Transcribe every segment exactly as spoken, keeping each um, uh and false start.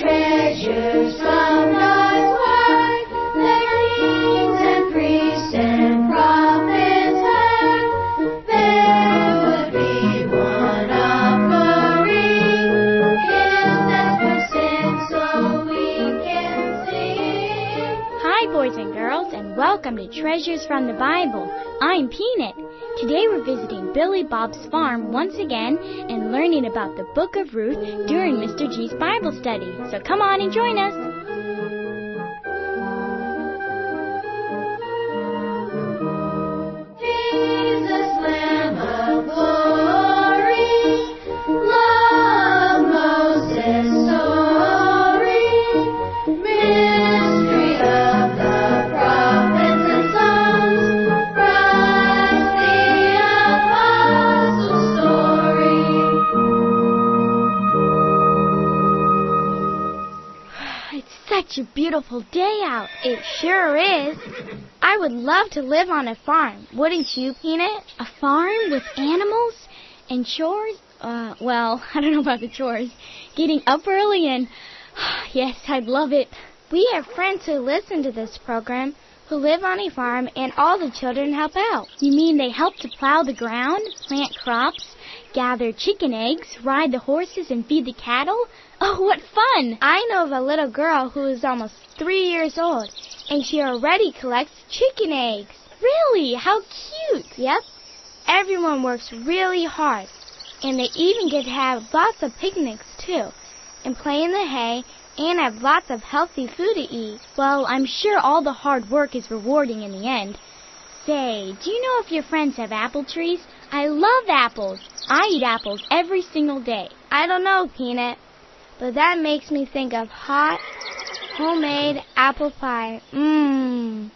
treasures from thy word that kings and priests and prophets heard. There would be one offering, hymns that were sent so we can sing. Hi, boys and girls, and welcome to Treasures from the Bible. I'm Peanut. Today we're visiting Billy Bob's farm once again and learning about the Book of Ruth during Mister G's Bible study. So come on and join us. Such a beautiful day out. It sure is. I would love to live on a farm, wouldn't you, Peanut? A farm with animals and chores? Uh, well, I don't know about the chores. Getting up early and, yes, I'd love it. We have friends who listen to this program who live on a farm, and all the children help out. You mean they help to plow the ground, plant crops, gather chicken eggs, ride the horses, and feed the cattle? Oh, what fun! I know of a little girl who is almost three years old, and she already collects chicken eggs. Really? How cute! Yep. Everyone works really hard, and they even get to have lots of picnics, too, and play in the hay, and have lots of healthy food to eat. Well, I'm sure all the hard work is rewarding in the end. Say, do you know if your friends have apple trees? I love apples. I eat apples every single day. I don't know, Peanut, but that makes me think of hot, homemade apple pie. Mmm.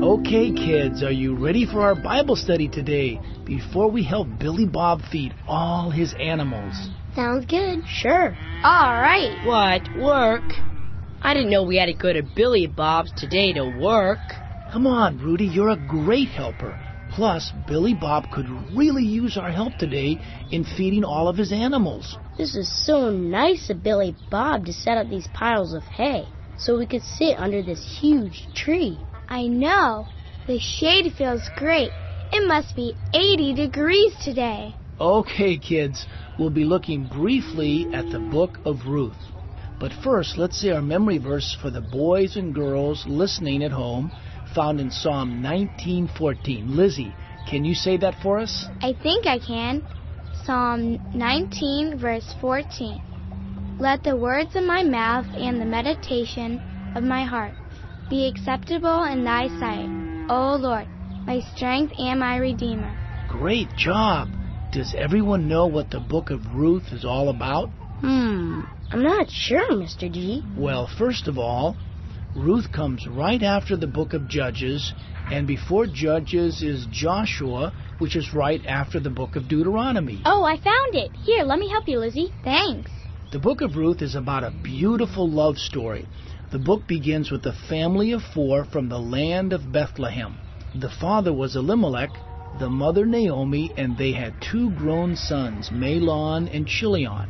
Okay, kids, are you ready for our Bible study today before we help Billy Bob feed all his animals? Sounds good. Sure. All right. What work? I didn't know we had to go to Billy Bob's today to work. Come on, Rudy, you're a great helper. Plus, Billy Bob could really use our help today in feeding all of his animals. This is so nice of Billy Bob to set up these piles of hay so we could sit under this huge tree. I know. The shade feels great. It must be eighty degrees today. Okay, kids. We'll be looking briefly at the Book of Ruth. But first, let's say our memory verse for the boys and girls listening at home, found in Psalm nineteen fourteen. Lizzie, can you say that for us? I think I can. Psalm nineteen, verse fourteen. Let the words of my mouth and the meditation of my heart be acceptable in thy sight, O Lord, my strength and my Redeemer. Great job! Does everyone know what the Book of Ruth is all about? Hmm, I'm not sure, Mister G. Well, first of all, Ruth comes right after the book of Judges, and before Judges is Joshua, which is right after the book of Deuteronomy. Oh, I found it. Here, let me help you, Lizzie. Thanks. The Book of Ruth is about a beautiful love story. The book begins with a family of four from the land of Bethlehem. The father was Elimelech, the mother Naomi, and they had two grown sons, Mahlon and Chilion.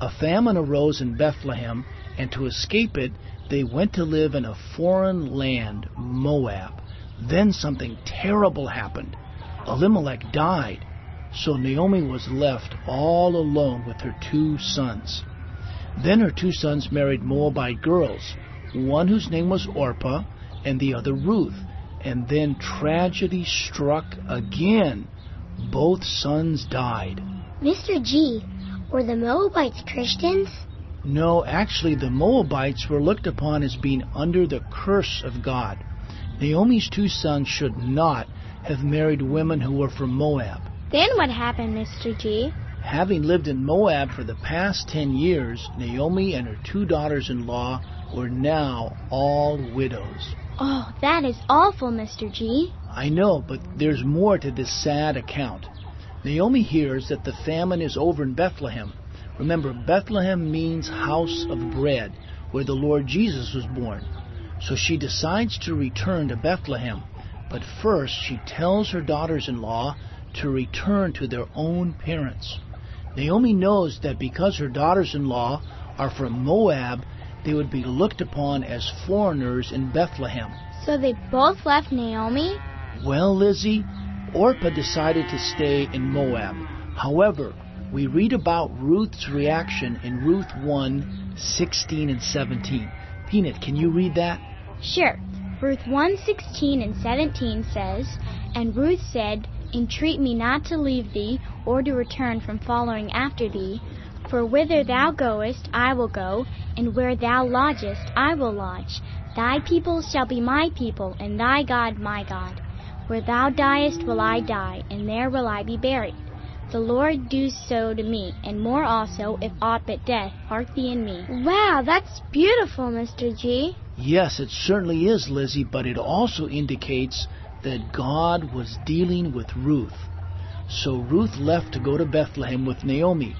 A famine arose in Bethlehem, and to escape it, they went to live in a foreign land, Moab. Then something terrible happened. Elimelech died, so Naomi was left all alone with her two sons. Then her two sons married Moabite girls, one whose name was Orpah and the other Ruth. And then tragedy struck again. Both sons died. Mister G, were the Moabites Christians? No, actually the Moabites were looked upon as being under the curse of God. Naomi's two sons should not have married women who were from Moab. Then what happened, Mister G? Having lived in Moab for the past ten years, Naomi and her two daughters-in-law were now all widows. Oh, that is awful, Mister G. I know, but there's more to this sad account. Naomi hears that the famine is over in Bethlehem. Remember, Bethlehem means house of bread, where the Lord Jesus was born. So she decides to return to Bethlehem. But first, she tells her daughters-in-law to return to their own parents. Naomi knows that because her daughters-in-law are from Moab, they would be looked upon as foreigners in Bethlehem. So they both left Naomi? Well, Lizzie, Orpah decided to stay in Moab. However, we read about Ruth's reaction in Ruth one, sixteen and seventeen. Peanut, can you read that? Sure. Ruth one, sixteen and seventeen says, "And Ruth said, Entreat me not to leave thee, or to return from following after thee. For whither thou goest, I will go, and where thou lodgest, I will lodge. Thy people shall be my people, and thy God my God. Where thou diest will I die, and there will I be buried. The Lord do so to me, and more also, if aught but death part thee and me." Wow, that's beautiful, Mister G. Yes, it certainly is, Lizzie, but it also indicates that God was dealing with Ruth. So Ruth left to go to Bethlehem with Naomi.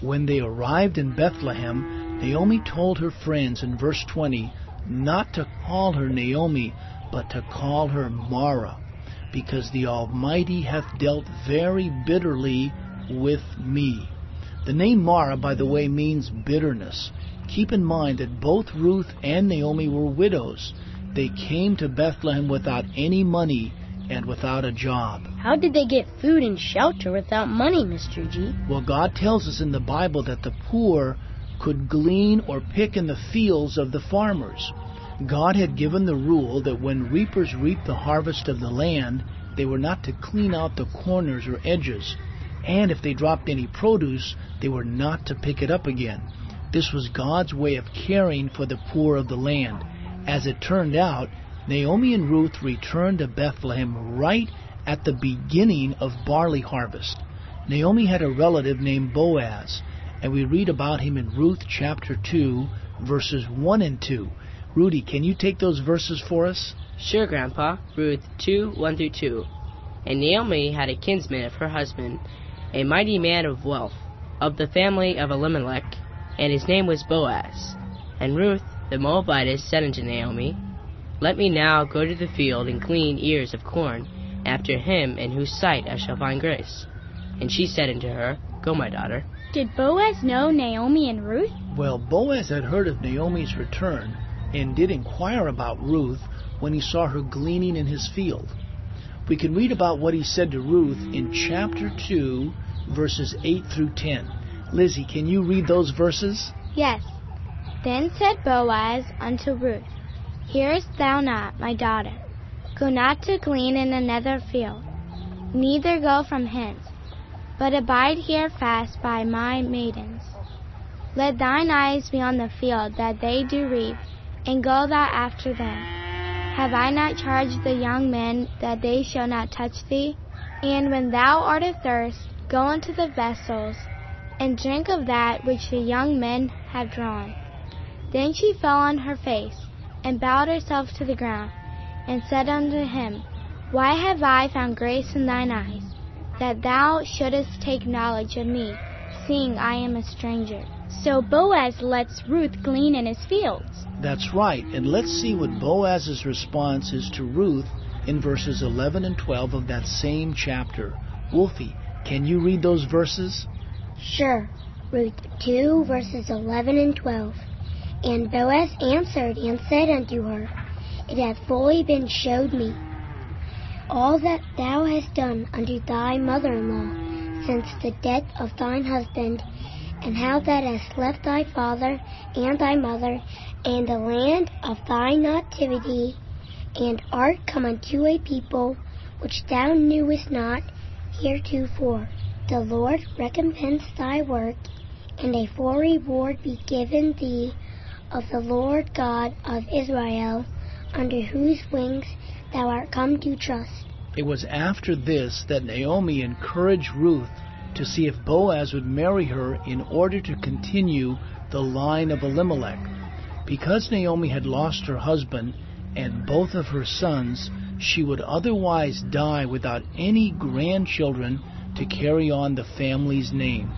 When they arrived in Bethlehem, Naomi told her friends in verse twenty not to call her Naomi, but to call her Mara, because the Almighty hath dealt very bitterly with me. The name Mara, by the way, means bitterness. Keep in mind that both Ruth and Naomi were widows. They came to Bethlehem without any money and without a job. How did they get food and shelter without money, Mister G? Well, God tells us in the Bible that the poor could glean or pick in the fields of the farmers. God had given the rule that when reapers reaped the harvest of the land, they were not to clean out the corners or edges. And if they dropped any produce, they were not to pick it up again. This was God's way of caring for the poor of the land. As it turned out, Naomi and Ruth returned to Bethlehem right at the beginning of barley harvest. Naomi had a relative named Boaz, and we read about him in Ruth chapter two, verses one and two. Rudy, can you take those verses for us? Sure, Grandpa. Ruth two, one through two. "And Naomi had a kinsman of her husband, a mighty man of wealth, of the family of Elimelech, and his name was Boaz. And Ruth, the Moabitess, said unto Naomi, Let me now go to the field and glean ears of corn, after him in whose sight I shall find grace. And she said unto her, Go, my daughter." Did Boaz know Naomi and Ruth? Well, Boaz had heard of Naomi's return and did inquire about Ruth when he saw her gleaning in his field. We can read about what he said to Ruth in chapter two, verses eight through ten. Lizzie, can you read those verses? Yes. "Then said Boaz unto Ruth, Hearest thou not, my daughter? Go not to glean in another field, neither go from hence, but abide here fast by my maidens. Let thine eyes be on the field that they do reap, and go thou after them. Have I not charged the young men that they shall not touch thee? And when thou art athirst, go unto the vessels, and drink of that which the young men have drawn." Then she fell on her face, and bowed herself to the ground, and said unto him, "Why have I found grace in thine eyes, that thou shouldest take knowledge of me, seeing I am a stranger?" So Boaz lets Ruth glean in his fields. That's right, and let's see what Boaz's response is to Ruth in verses eleven and twelve of that same chapter. Wolfie, can you read those verses? Sure. Ruth two, verses eleven and twelve. "And Boaz answered and said unto her, It hath fully been showed me all that thou hast done unto thy mother-in-law since the death of thine husband, and how thou hast left thy father and thy mother and the land of thy nativity, and art come unto a people which thou knewest not heretofore. The Lord recompense thy work, and a full reward be given thee of the Lord God of Israel, under whose wings thou art come to trust." It was after this that Naomi encouraged Ruth to see if Boaz would marry her in order to continue the line of Elimelech. Because Naomi had lost her husband and both of her sons, she would otherwise die without any grandchildren to carry on the family's name.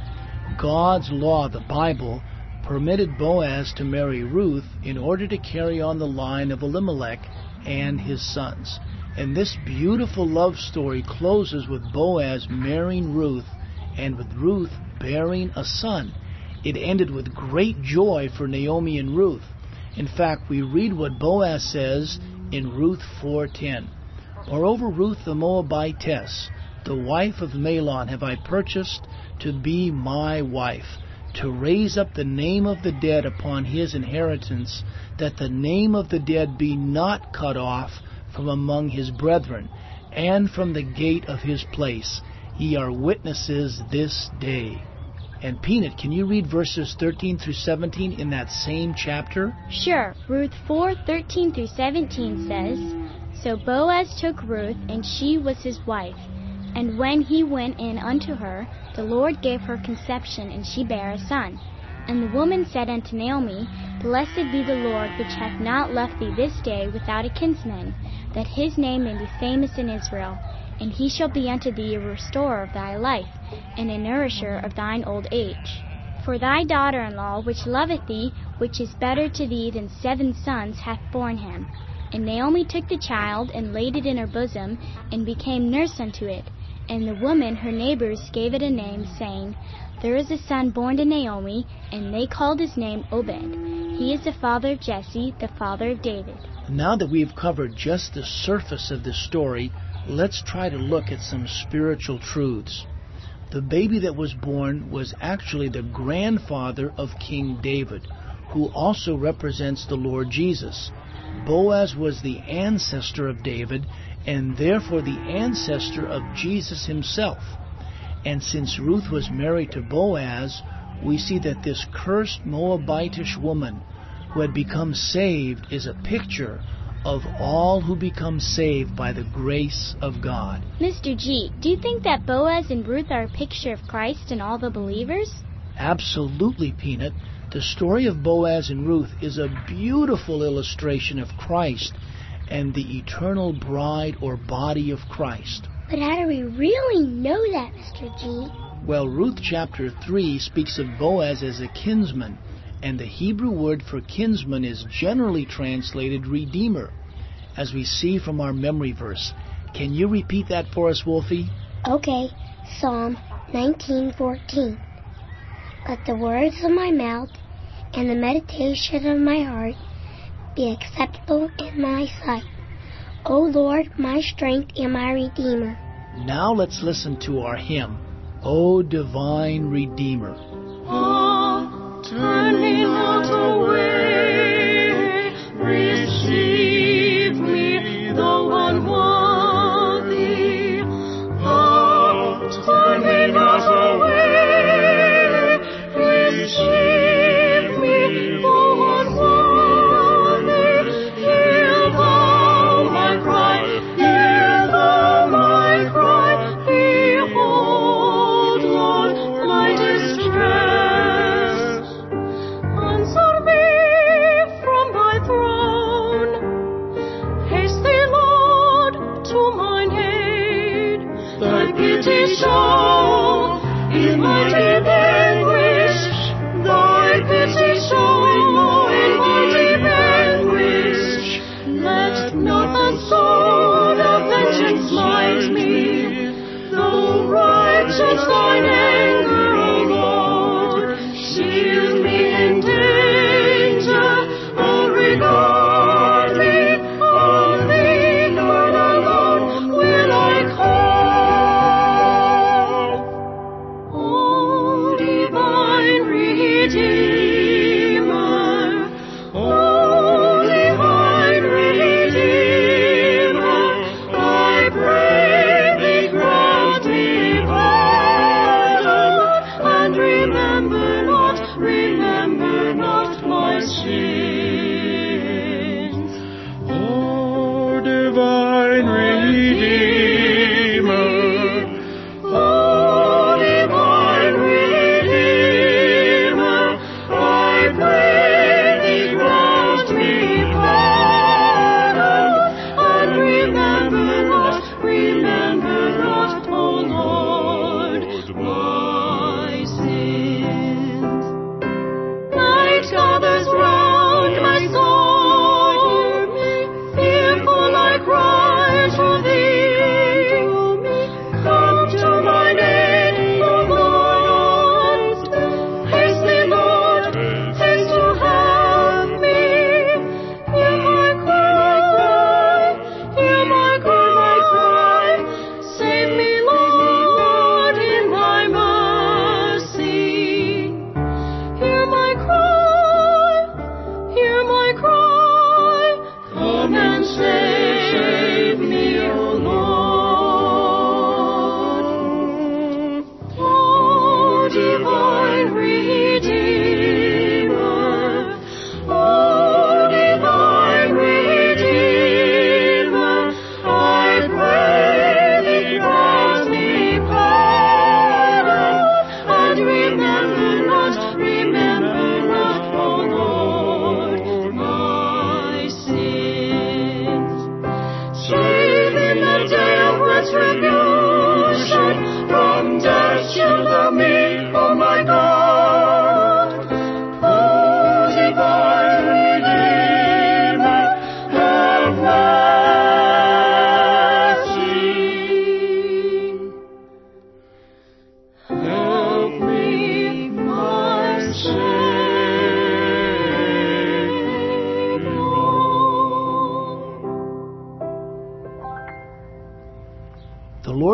God's law, the Bible, permitted Boaz to marry Ruth in order to carry on the line of Elimelech and his sons. And this beautiful love story closes with Boaz marrying Ruth and with Ruth bearing a son. It ended with great joy for Naomi and Ruth. In fact, we read what Boaz says in Ruth four ten. Moreover, Ruth the Moabitess, the wife of Mahlon, have I purchased to be my wife, to raise up the name of the dead upon his inheritance, that the name of the dead be not cut off from among his brethren, and from the gate of his place. Ye are witnesses this day. And Peanut, can you read verses thirteen through seventeen in that same chapter? Sure. Ruth four, thirteen through seventeen says, So Boaz took Ruth, and she was his wife. And when he went in unto her, the Lord gave her conception, and she bare a son. And the woman said unto Naomi, Blessed be the Lord, which hath not left thee this day without a kinsman, that his name may be famous in Israel. And he shall be unto thee a restorer of thy life, and a nourisher of thine old age. For thy daughter-in-law, which loveth thee, which is better to thee than seven sons, hath borne him. And Naomi took the child, and laid it in her bosom, and became nurse unto it. And the woman, her neighbors, gave it a name, saying, There is a son born to Naomi, and they called his name Obed. He is the father of Jesse, the father of David. Now that we have covered just the surface of this story, let's try to look at some spiritual truths. The baby that was born was actually the grandfather of King David, who also represents the Lord Jesus. Boaz was the ancestor of David, and therefore the ancestor of Jesus himself. And since Ruth was married to Boaz, we see that this cursed Moabitish woman who had become saved is a picture of all who become saved by the grace of God. Mister G, do you think that Boaz and Ruth are a picture of Christ and all the believers? Absolutely, Peanut. The story of Boaz and Ruth is a beautiful illustration of Christ and the eternal bride or body of Christ. But how do we really know that, Mister G? Well, Ruth chapter three speaks of Boaz as a kinsman, and the Hebrew word for kinsman is generally translated redeemer, as we see from our memory verse. Can you repeat that for us, Wolfie? Okay, Psalm nineteen fourteen. Let the words of my mouth and the meditation of my heart be acceptable in my sight, O Lord, my strength and my Redeemer. Now let's listen to our hymn, O Divine Redeemer. Oh, turn me not away, receive me, though unworthy. Oh, turn me not away, receive me, though unworthy.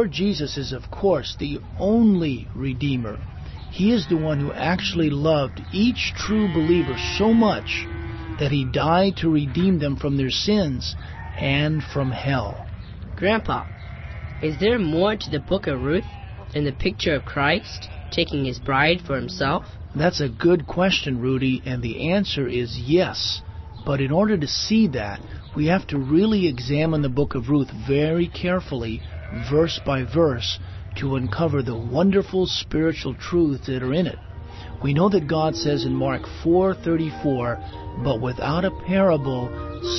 Lord Jesus is, of course, the only Redeemer. He is the one who actually loved each true believer so much that he died to redeem them from their sins and from hell. Grandpa, is there more to the Book of Ruth than the picture of Christ taking his bride for himself? That's a good question, Rudy, and the answer is yes. But in order to see that, we have to really examine the Book of Ruth very carefully, verse by verse, to uncover the wonderful spiritual truths that are in it. We know that God says in Mark four thirty-four, "But without a parable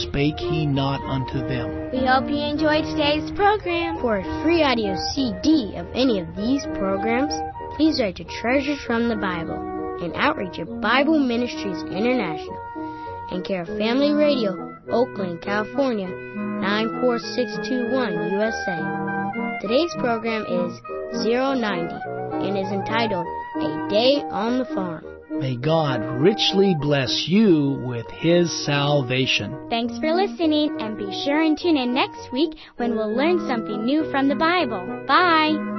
spake he not unto them." We hope you enjoyed today's program. For a free audio C D of any of these programs, please write to Treasures from the Bible and outreach at Bible Ministries International and care of Family Radio, Oakland, California, nine four six two one, U S A. Today's program is zero ninety and is entitled A Day on the Farm. May God richly bless you with His salvation. Thanks for listening, and be sure and tune in next week when we'll learn something new from the Bible. Bye!